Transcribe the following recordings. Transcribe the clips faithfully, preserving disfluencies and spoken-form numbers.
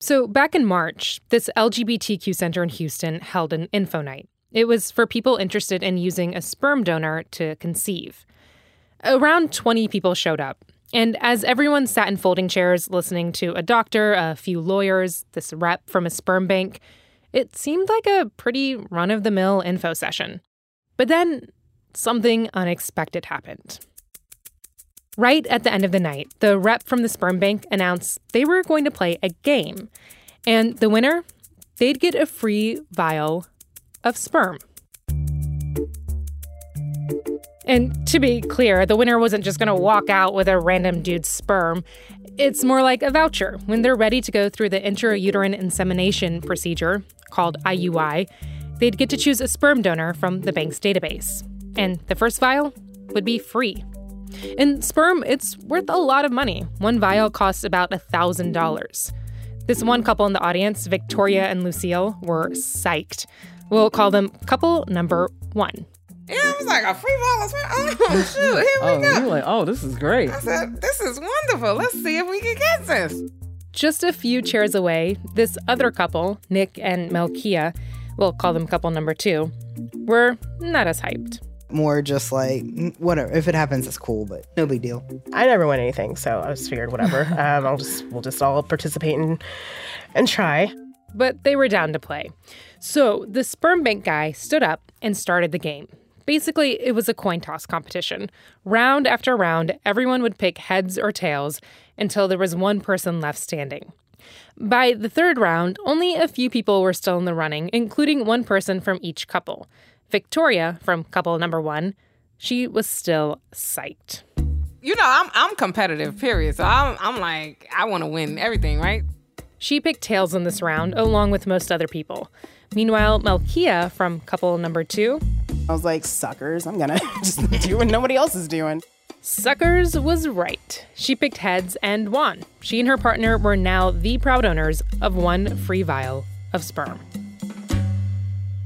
So back in March, this L G B T Q center in Houston held an info night. It was for people interested in using a sperm donor to conceive. Around twenty people showed up. And as everyone sat in folding chairs listening to a doctor, a few lawyers, this rep from a sperm bank, it seemed like a pretty run-of-the-mill info session. But then something unexpected happened. Right at the end of the night, the rep from the sperm bank announced they were going to play a game. And the winner, they'd get a free vial of sperm. And to be clear, the winner wasn't just going to walk out with a random dude's sperm. It's more like a voucher when they're ready to go through the intrauterine insemination procedure, called I U I. They'd get to choose a sperm donor from the bank's database. And the first vial would be free. And sperm, it's worth a lot of money. One vial costs about one thousand dollars. This one couple in the audience, Victoria and Lucille, were psyched. We'll call them couple number one. Yeah, I was like, a free ball of sperm? Oh, shoot, here we oh, go. You're like, oh, this is great. I said, this is wonderful. Let's see if we can get this. Just a few chairs away, this other couple, Nick and Malkia, we'll call them couple number two, were not as hyped. More just like, whatever. If it happens, it's cool, but no big deal. I never win anything, so I just figured, whatever. um, I'll just We'll just all participate and, and try. But they were down to play. So the sperm bank guy stood up and started the game. Basically, it was a coin toss competition. Round after round, everyone would pick heads or tails until there was one person left standing. By the third round, only a few people were still in the running, including one person from each couple. Victoria, from couple number one, she was still psyched. You know, I'm I'm competitive, period. So I'm, I'm like, I want to win everything, right? She picked tails in this round, along with most other people. Meanwhile, Malkia, from couple number two... I was like, suckers, I'm gonna just do what nobody else is doing. Suckers was right. She picked heads and won. She and her partner were now the proud owners of one free vial of sperm.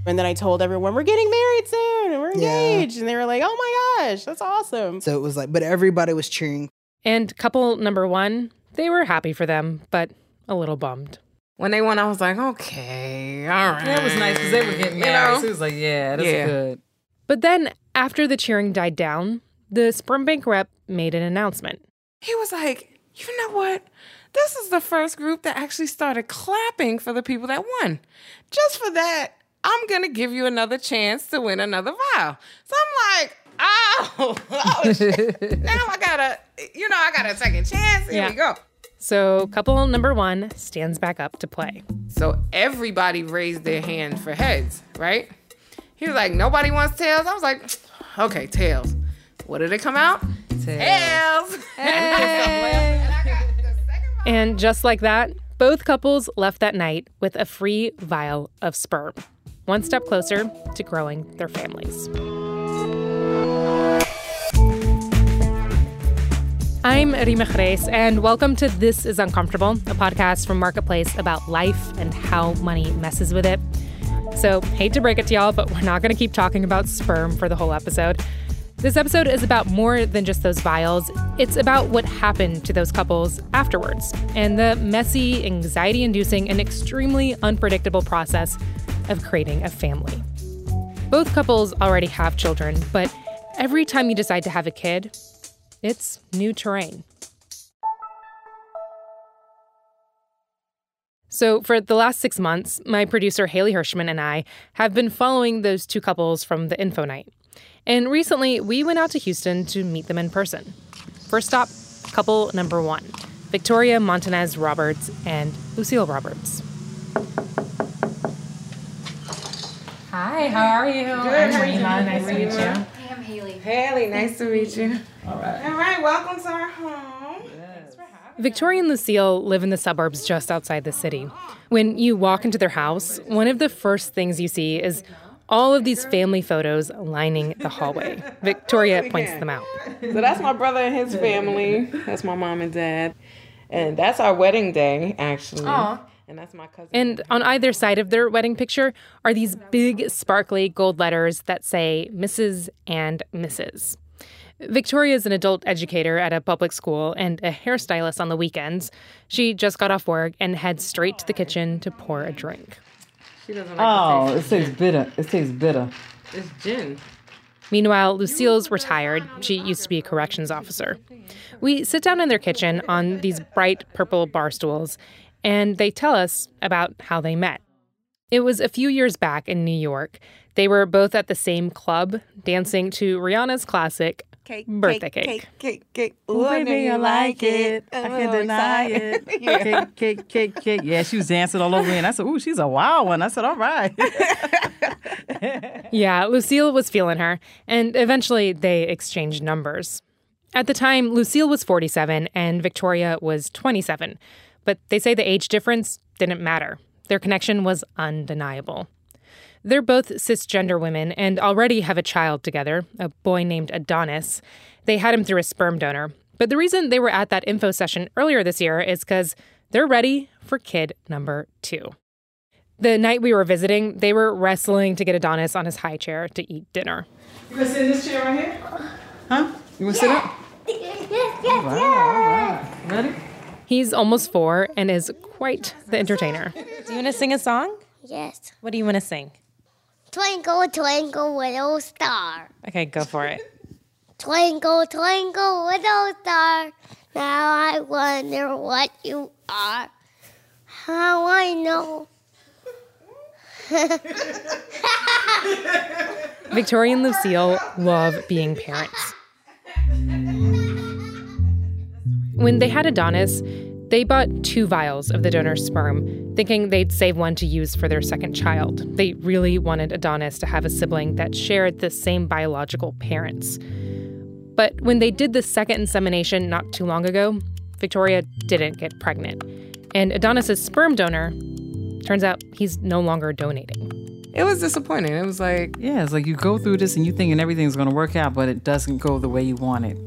And then I told everyone, we're getting married soon and we're engaged. Yeah. And they were like, oh my gosh, that's awesome. So it was like, but everybody was cheering. And couple number one, they were happy for them, but a little bummed. When they won, I was like, okay, all right. That was nice because they were getting married. You know? So it was like, yeah, that's yeah. good. But then, after the cheering died down, the sperm bank rep made an announcement. He was like, you know what? This is the first group that actually started clapping for the people that won. Just for that, I'm going to give you another chance to win another vial. So I'm like, oh, oh shit. Now I got a, you know, I got a second chance. Here yeah. we go. So couple number one stands back up to play. So everybody raised their hand for heads, right? He was like, nobody wants tails. I was like, okay, tails. What did it come out? Tails. tails. Hey. And, I got the second one. And just like that, both couples left that night with a free vial of sperm. One step closer to growing their families. I'm Rima Khrais, and welcome to This is Uncomfortable, a podcast from Marketplace about life and how money messes with it. So, hate to break it to y'all, but we're not going to keep talking about sperm for the whole episode. This episode is about more than just those vials. It's about what happened to those couples afterwards and the messy, anxiety-inducing, and extremely unpredictable process of creating a family. Both couples already have children, but every time you decide to have a kid, it's new terrain. So for the last six months, my producer Haley Hirschman and I have been following those two couples from the info night. And recently, we went out to Houston to meet them in person. First stop, couple number one, Victoria Montanez-Roberts and Lucille Roberts. Hi, how are you? Good. I'm Rima. Nice to meet you. Hey, I'm Haley. Haley, nice to meet you. All right. All right, welcome to our home. Victoria and Lucille live in the suburbs just outside the city. When you walk into their house, one of the first things you see is all of these family photos lining the hallway. Victoria points them out. So that's my brother and his family. That's my mom and dad. And that's our wedding day, actually. Aww. And that's my cousin. And on either side of their wedding picture are these big, sparkly gold letters that say Missus and Missus Victoria is an adult educator at a public school and a hairstylist on the weekends. She just got off work and heads straight to the kitchen to pour a drink. She doesn't like oh, it tastes bitter. It tastes bitter. It's gin. Meanwhile, Lucille's retired. She used to be a corrections officer. We sit down in their kitchen on these bright purple bar stools, and they tell us about how they met. It was a few years back in New York. They were both at the same club, dancing to Rihanna's classic cake, Birthday Cake. Cake, cake, cake. Ooh, I know you like it. I can't deny it. Cake, cake, cake, cake. Yeah, she was dancing all over me, and I said, ooh, she's a wild one. I said, all right. Yeah, Lucille was feeling her, and eventually they exchanged numbers. At the time, Lucille was forty-seven and Victoria was twenty-seven, but they say the age difference didn't matter. Their connection was undeniable. They're both cisgender women and already have a child together, a boy named Adonis. They had him through a sperm donor. But the reason they were at that info session earlier this year is because they're ready for kid number two. The night we were visiting, they were wrestling to get Adonis on his high chair to eat dinner. You gonna sit in this chair right here? Huh? You wanna yeah. sit up? Yes, yes, yes. Wow, yes. All right. Ready? He's almost four and is quite the entertainer. Do you wanna sing a song? Yes. What do you wanna sing? Twinkle, twinkle, little star. Okay, go for it. Twinkle, twinkle, little star. Now I wonder what you are. How I know. Victoria and Lucille love being parents. When they had Adonis, they bought two vials of the donor's sperm, thinking they'd save one to use for their second child. They really wanted Adonis to have a sibling that shared the same biological parents. But when they did the second insemination not too long ago, Victoria didn't get pregnant. And Adonis's sperm donor, turns out he's no longer donating. It was disappointing. It was like, yeah, it's like you go through this and you thinking everything's going to work out, but it doesn't go the way you want it.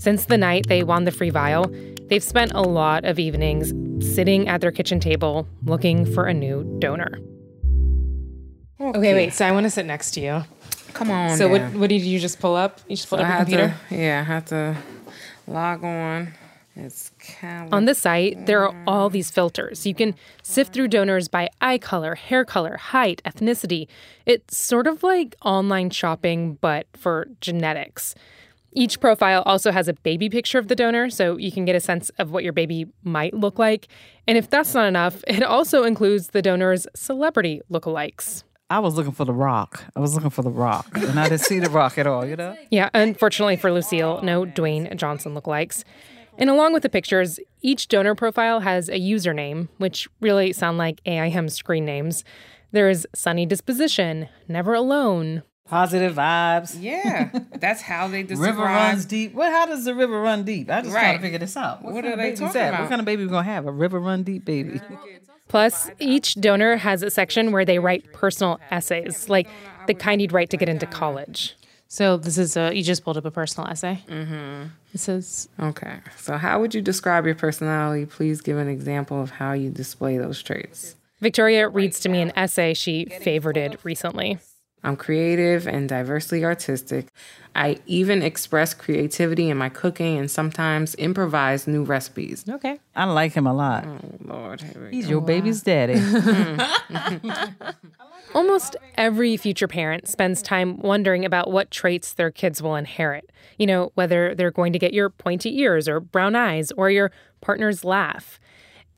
Since the night they won the free vial, they've spent a lot of evenings sitting at their kitchen table looking for a new donor. Okay, okay wait, so I want to sit next to you. Come on. So what, what did you just pull up? You just pulled so up your computer? To, yeah, I have to log on. It's California. On the site, there are all these filters. You can sift through donors by eye color, hair color, height, ethnicity. It's sort of like online shopping, but for genetics. Each profile also has a baby picture of the donor, so you can get a sense of what your baby might look like. And if that's not enough, it also includes the donor's celebrity lookalikes. I was looking for The Rock. I was looking for The Rock, and I didn't see The Rock at all, you know? Yeah, unfortunately for Lucille, no Dwayne Johnson lookalikes. And along with the pictures, each donor profile has a username, which really sound like A I M screen names. There is Sunny Disposition, Never Alone, Positive Vibes. Yeah, that's how they describe. River runs deep. Well, how does the river run deep? I just right. trying to figure this out. What, what are they talking about? What kind of baby we gonna have? A river run deep baby. Plus, each donor has a section where they write personal essays, like the kind you'd write to get into college. So this is a, you just pulled up a personal essay. Mm-hmm. This is okay. So how would you describe your personality? Please give an example of how you display those traits. Victoria reads to me an essay she favorited recently. I'm creative and diversely artistic. I even express creativity in my cooking and sometimes improvise new recipes. Okay. I like him a lot. Oh, Lord. Here we He's go. your baby's daddy. Almost every future parent spends time wondering about what traits their kids will inherit. You know, whether they're going to get your pointy ears or brown eyes or your partner's laugh.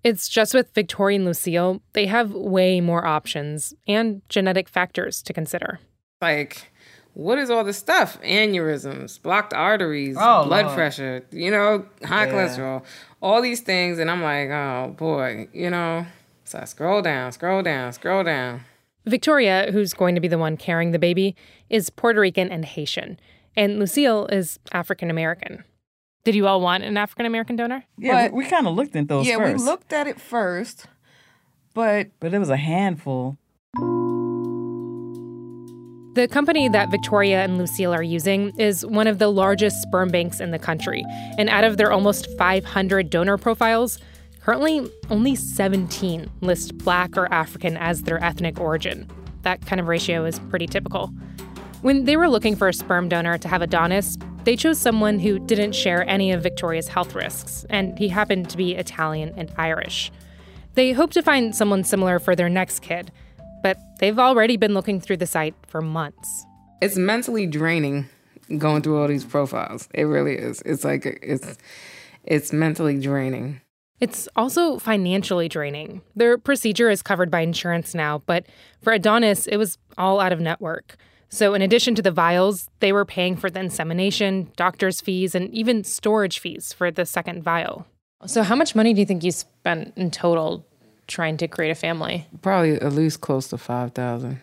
It's just with Victoria and Lucille, they have way more options and genetic factors to consider. Like, what is all this stuff? Aneurysms, blocked arteries, oh, blood Lord. pressure, you know, high yeah. cholesterol, all these things. And I'm like, oh, boy, you know. So I scroll down, scroll down, scroll down. Victoria, who's going to be the one carrying the baby, is Puerto Rican and Haitian. And Lucille is African-American. Did you all want an African-American donor? Yeah, but, we, we kind of looked at those yeah, first. Yeah, we looked at it first, but... But it was a handful. The company that Victoria and Lucille are using is one of the largest sperm banks in the country. And out of their almost five hundred donor profiles, currently only seventeen list Black or African as their ethnic origin. That kind of ratio is pretty typical. When they were looking for a sperm donor to have Adonis, They chose someone who didn't share any of Victoria's health risks, and he happened to be Italian and Irish. They hope to find someone similar for their next kid, but they've already been looking through the site for months. It's mentally draining going through all these profiles. It really is. It's like, it's it's mentally draining. It's also financially draining. Their procedure is covered by insurance now, but for Adonis, it was all out of network. So in addition to the vials, they were paying for the insemination, doctor's fees, and even storage fees for the second vial. So how much money do you think you spent in total trying to create a family? Probably at least close to five thousand dollars.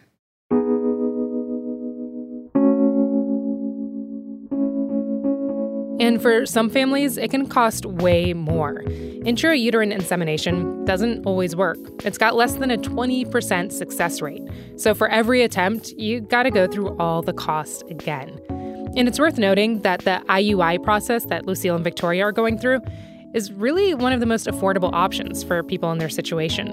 And for some families, it can cost way more. Intrauterine insemination doesn't always work. It's got less than a twenty percent success rate. So for every attempt, you gotta go through all the costs again. And it's worth noting that the I U I process that Lucille and Victoria are going through is really one of the most affordable options for people in their situation.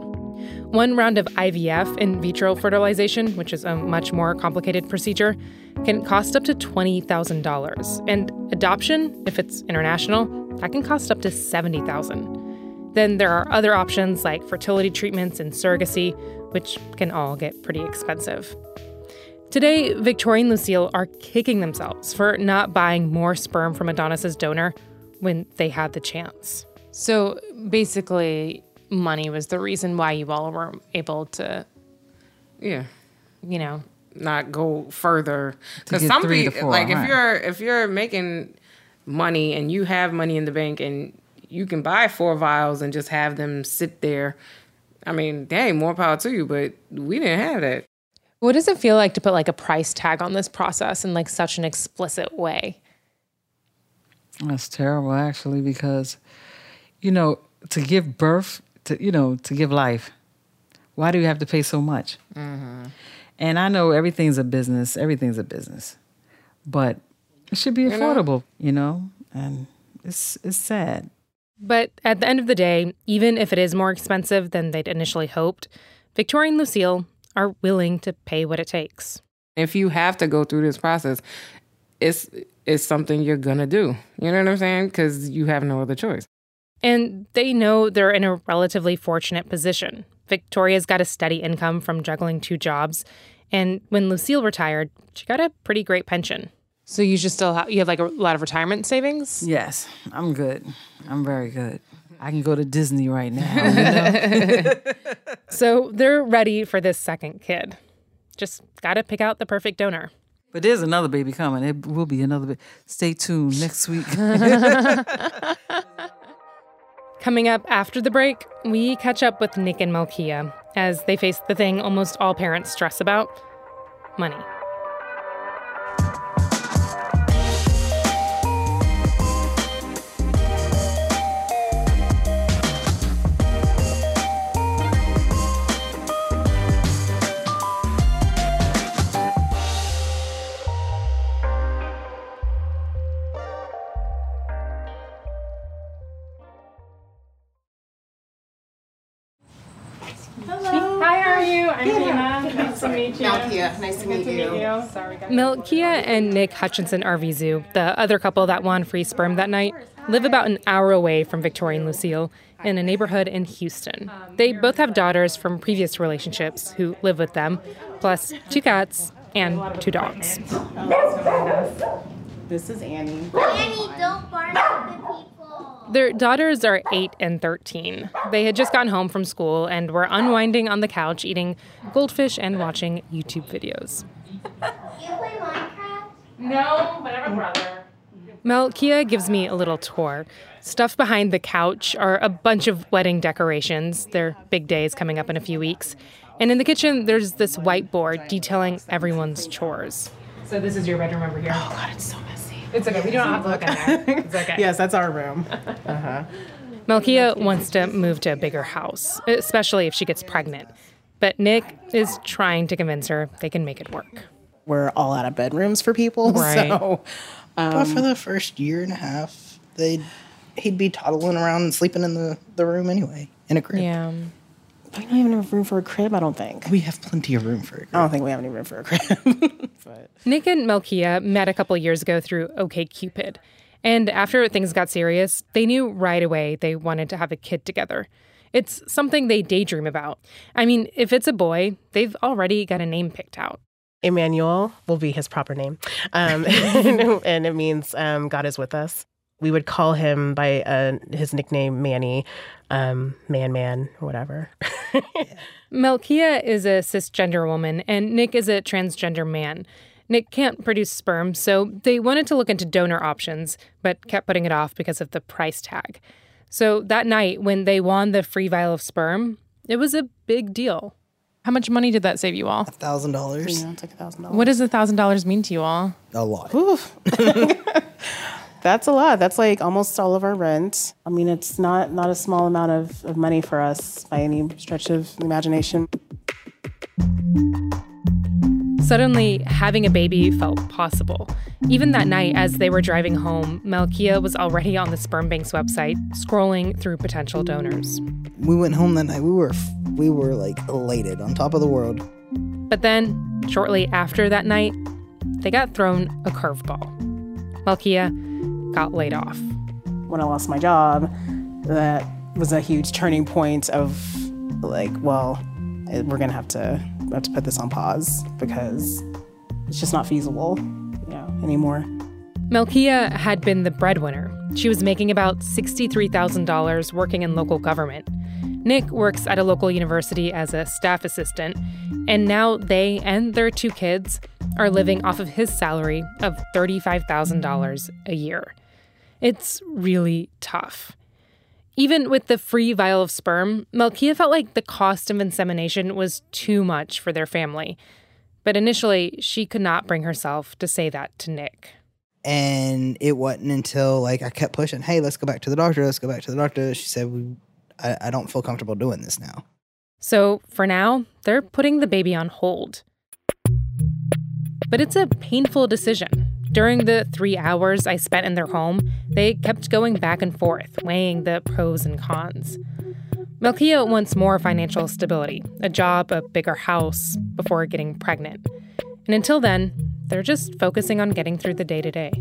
One round of I V F, in vitro fertilization, which is a much more complicated procedure, can cost up to twenty thousand dollars. And adoption, if it's international, that can cost up to seventy thousand dollars. Then there are other options like fertility treatments and surrogacy, which can all get pretty expensive. Today, Victoria and Lucille are kicking themselves for not buying more sperm from Adonis's donor when they had the chance. So basically, money was the reason why you all weren't able to, yeah, you know, not go further. Because some people, like, right. if you're if you're making money and you have money in the bank and you can buy four vials and just have them sit there, I mean, dang, more power to you. But we didn't have that. What does it feel like to put like a price tag on this process in like such an explicit way? That's terrible, actually, because, you know, to give birth. To, you know, to give life. Why do you have to pay so much? Mm-hmm. And I know everything's a business. Everything's a business. But it should be affordable, you know? You know? And it's it's sad. But at the end of the day, even if it is more expensive than they'd initially hoped, Victoria and Lucille are willing to pay what it takes. If you have to go through this process, it's it's something you're going to do. You know what I'm saying? Because you have no other choice. And they know they're in a relatively fortunate position. Victoria's got a steady income from juggling two jobs. And when Lucille retired, she got a pretty great pension. So you just still have, you have like a lot of retirement savings? Yes, I'm good. I'm very good. I can go to Disney right now. You know? So they're ready for this second kid. Just got to pick out the perfect donor. But there's another baby coming. It will be another baby. Stay tuned next week. Coming up after the break, we catch up with Nick and Malkia as they face the thing almost all parents stress about, money. Malkia, nice to meet you. Malkia and Nick Hutchinson Arvizu, the other couple that won free sperm that night, live about an hour away from Victoria and Lucille in a neighborhood in Houston. They both have daughters from previous relationships who live with them, plus two cats and two dogs. This is Annie. Annie, don't bark at the people. Their daughters are eight and thirteen. They had just gotten home from school and were unwinding on the couch, eating goldfish and watching YouTube videos. Do you play Minecraft? No, but I have a brother. Malkia gives me a little tour. Stuffed behind the couch are a bunch of wedding decorations. Their big day is coming up in a few weeks. And in the kitchen, there's this whiteboard detailing everyone's chores. So this is your bedroom over here. Oh, God, it's so messy. It's okay. We don't have to look at that. It's okay. Yes, that's our room. Uh-huh. Malkia wants to move to a bigger house, especially if she gets pregnant. But Nick is trying to convince her they can make it work. We're all out of bedrooms for people. Right. So, um, but for the first year and a half, they'd he'd be toddling around and sleeping in the, the room anyway, in a crib. Yeah. We don't even have room for a crib, I don't think. We have plenty of room for a crib. I don't think we have any room for a crib. But. Nick and Malkia met a couple years ago through OKCupid. And after things got serious, they knew right away they wanted to have a kid together. It's something they daydream about. I mean, if it's a boy, they've already got a name picked out. Emmanuel will be his proper name. Um, and, and it means um, God is with us. We would call him by uh, his nickname, Manny, um, Man Man, whatever. Malkia is a cisgender woman, and Nick is a transgender man. Nick can't produce sperm, so they wanted to look into donor options, but kept putting it off because of the price tag. So that night, when they won the free vial of sperm, it was a big deal. How much money did that save you all? a thousand dollars. Yeah, it's like a thousand dollars. What does a thousand dollars mean to you all? A lot. That's a lot. That's like almost all of our rent. I mean, it's not, not a small amount of, of money for us by any stretch of the imagination. Suddenly, having a baby felt possible. Even that night, as they were driving home, Malkia was already on the sperm bank's website, scrolling through potential donors. We went home that night. We were, we were like elated, on top of the world. But then, shortly after that night, they got thrown a curveball. Malkia got laid off. When I lost my job, that was a huge turning point of like, well, we're gonna have to. I have to put this on pause because it's just not feasible, you know, anymore. Malkia had been the breadwinner. She was making about sixty-three thousand dollars working in local government. Nick works at a local university as a staff assistant, and now they and their two kids are living off of his salary of thirty-five thousand dollars a year. It's really tough. Even with the free vial of sperm, Malkia felt like the cost of insemination was too much for their family. But initially, she could not bring herself to say that to Nick. And it wasn't until, like, I kept pushing, hey, let's go back to the doctor, let's go back to the doctor. She said, we, I, I don't feel comfortable doing this now. So, for now, they're putting the baby on hold. But it's a painful decision. During the three hours I spent in their home, they kept going back and forth, weighing the pros and cons. Malkia wants more financial stability, a job, a bigger house, before getting pregnant. And until then, they're just focusing on getting through the day-to-day.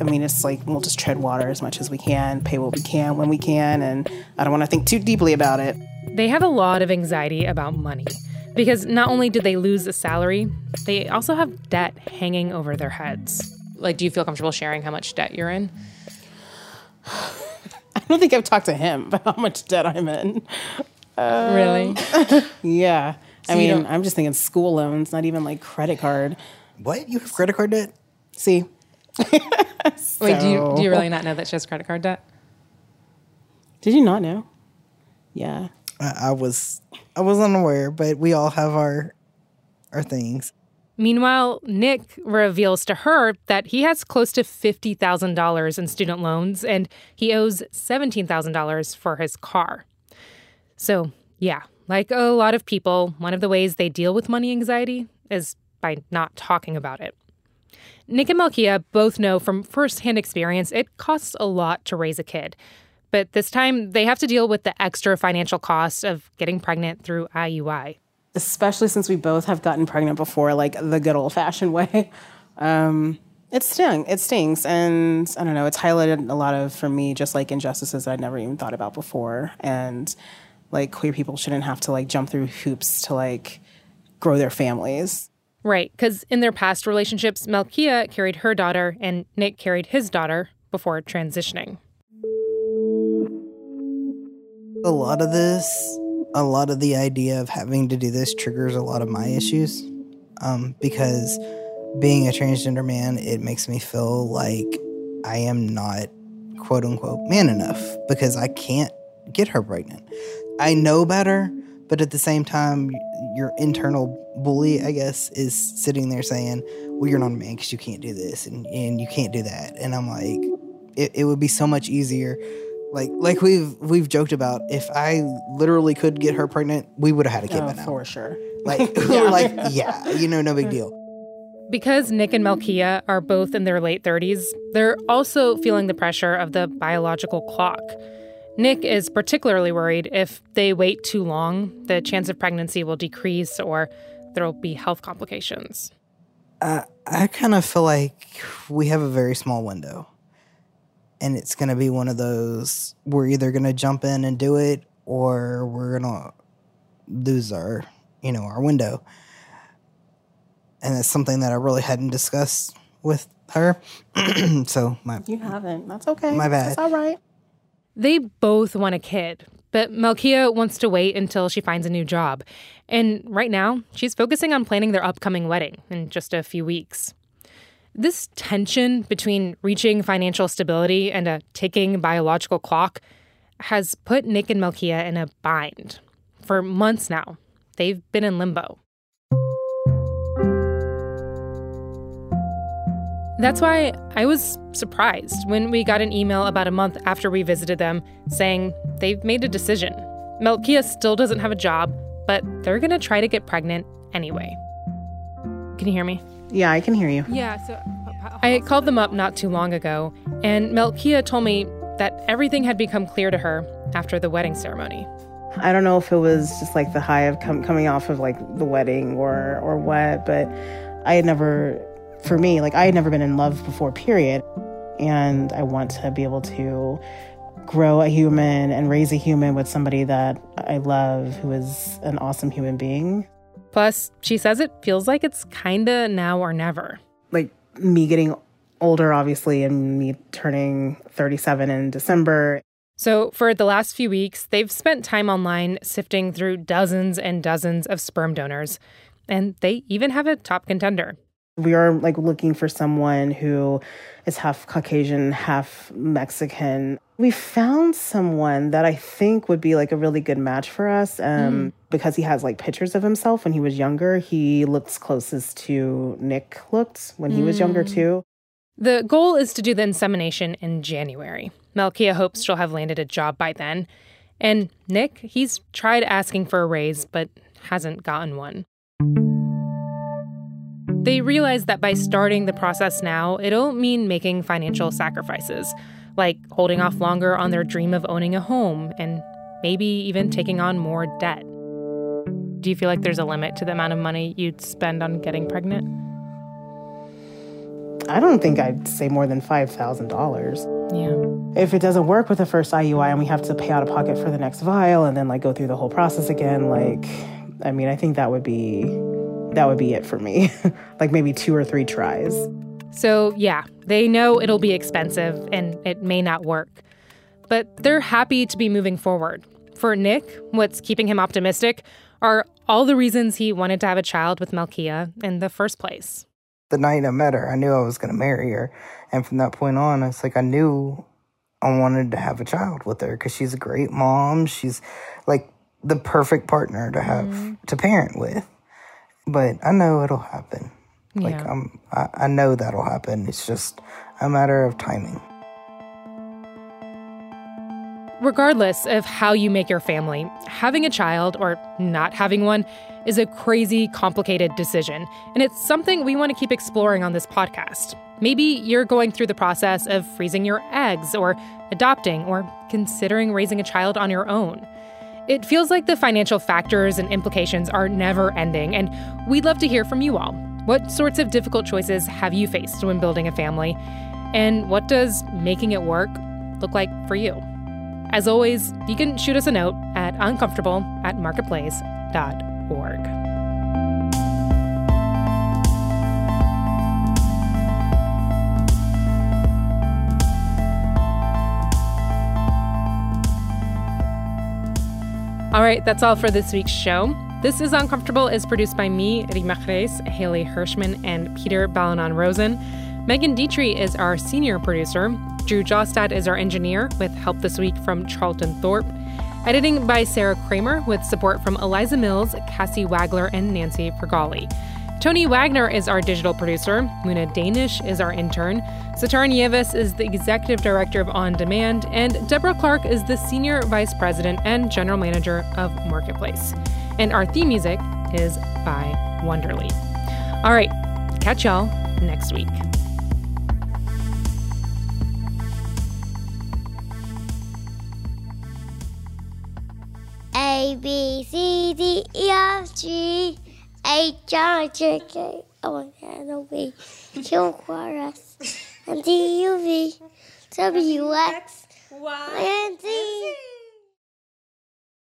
I mean, it's like, we'll just tread water as much as we can, pay what we can when we can, and I don't want to think too deeply about it. They have a lot of anxiety about money, because not only did they lose a salary, they also have debt hanging over their heads. Like, do you feel comfortable sharing how much debt you're in? I don't think I've talked to him about how much debt I'm in. Um, really? Yeah. So I mean, I'm just thinking school loans, not even like credit card. What? You have credit card debt? See. so. Wait, do you, do you really not know that she has credit card debt? Did you not know? Yeah. I, I was I was unaware, but we all have our our things. Meanwhile, Nick reveals to her that he has close to fifty thousand dollars in student loans, and he owes seventeen thousand dollars for his car. So, yeah, like a lot of people, one of the ways they deal with money anxiety is by not talking about it. Nick and Malkia both know from firsthand experience it costs a lot to raise a kid. But this time, they have to deal with the extra financial cost of getting pregnant through I U I. Especially since we both have gotten pregnant before, like, the good old-fashioned way. Um, it stung. It stings. And, I don't know, it's highlighted a lot of, for me, just, like, injustices that I'd never even thought about before. And, like, queer people shouldn't have to, like, jump through hoops to, like, grow their families. Right, because in their past relationships, Malkia carried her daughter and Nick carried his daughter before transitioning. A lot of this... A lot of the idea of having to do this triggers a lot of my issues um, because being a transgender man, it makes me feel like I am not, quote unquote, man enough because I can't get her pregnant. I know better, but at the same time, your internal bully, I guess, is sitting there saying, well, you're not a man because you can't do this and, and you can't do that. And I'm like, it, it would be so much easier. Like, like we've we've joked about, if I literally could get her pregnant, we would have had a kid oh, by now. For sure. Like, yeah. We're like, yeah, you know, no big deal. Because Nick and Malkia are both in their late thirties, they're also feeling the pressure of the biological clock. Nick is particularly worried if they wait too long, the chance of pregnancy will decrease or there'll be health complications. Uh, I kind of feel like we have a very small window. And it's going to be one of those, we're either going to jump in and do it or we're going to lose our, you know, our window. And it's something that I really hadn't discussed with her. So my... You haven't. That's okay. My bad. That's all right. They both want a kid, but Malkia wants to wait until she finds a new job. And right now, she's focusing on planning their upcoming wedding in just a few weeks. This tension between reaching financial stability and a ticking biological clock has put Nick and Malkia in a bind. For months now, they've been in limbo. That's why I was surprised when we got an email about a month after we visited them saying they've made a decision. Malkia still doesn't have a job, but they're going to try to get pregnant anyway. Can you hear me? Yeah, I can hear you. Yeah. So I called them up not too long ago, and Malkia told me that everything had become clear to her after the wedding ceremony. I don't know if it was just like the high of com- coming off of like the wedding or, or what, but I had never... For me, like, I had never been in love before, period. And I want to be able to grow a human and raise a human with somebody that I love, who is an awesome human being. Plus, she says it feels like it's kind of now or never. Like, me getting older, obviously, and me turning thirty-seven in December. So for the last few weeks, they've spent time online sifting through dozens and dozens of sperm donors. And they even have a top contender. We are, like, looking for someone who is half Caucasian, half Mexican. We found someone that I think would be, like, a really good match for us um, mm. because he has, like, pictures of himself when he was younger. He looks closest to Nick looked when he mm. was younger, too. The goal is to do the insemination in January. Malkia hopes she'll have landed a job by then. And Nick, he's tried asking for a raise but hasn't gotten one. They realize that by starting the process now, it'll mean making financial sacrifices, like holding off longer on their dream of owning a home and maybe even taking on more debt. Do you feel like there's a limit to the amount of money you'd spend on getting pregnant? I don't think I'd say more than five thousand dollars. Yeah. If it doesn't work with the first I U I and we have to pay out of pocket for the next vial and then, like, go through the whole process again, like, I mean, I think that would be... That would be it for me. Like, maybe two or three tries. So, yeah, they know it'll be expensive and it may not work. But they're happy to be moving forward. For Nick, what's keeping him optimistic are all the reasons he wanted to have a child with Malkia in the first place. The night I met her, I knew I was going to marry her. And from that point on, it's like I knew I wanted to have a child with her because she's a great mom. She's, like, the perfect partner to have mm. to parent with. But I know it'll happen. Yeah. Like, I'm, I, I know that'll happen. It's just a matter of timing. Regardless of how you make your family, having a child or not having one is a crazy, complicated decision. And it's something we want to keep exploring on this podcast. Maybe you're going through the process of freezing your eggs or adopting or considering raising a child on your own. It feels like the financial factors and implications are never ending, and we'd love to hear from you all. What sorts of difficult choices have you faced when building a family? And what does making it work look like for you? As always, you can shoot us a note at uncomfortable at marketplace dot org. All right, that's all for this week's show. This is Uncomfortable is produced by me, Rima Khrais, Haley Hirschman, and Peter Balanon-Rosen. Megan Dietrich is our senior producer. Drew Jostad is our engineer, with help this week from Charlton Thorpe. Editing by Sarah Kramer, with support from Eliza Mills, Cassie Wagler, and Nancy Pergali. Tony Wagner is our digital producer. Muna Danish is our intern. Satar Nieves is the executive director of On Demand. And Deborah Clark is the senior vice president and general manager of Marketplace. And our theme music is by Wonderly. All right, catch y'all next week. A, B, C, D, E, F, G, H, I, J, K, O, N, O, P, Q, R, S, and D, U, V, W, X, Y, and Z.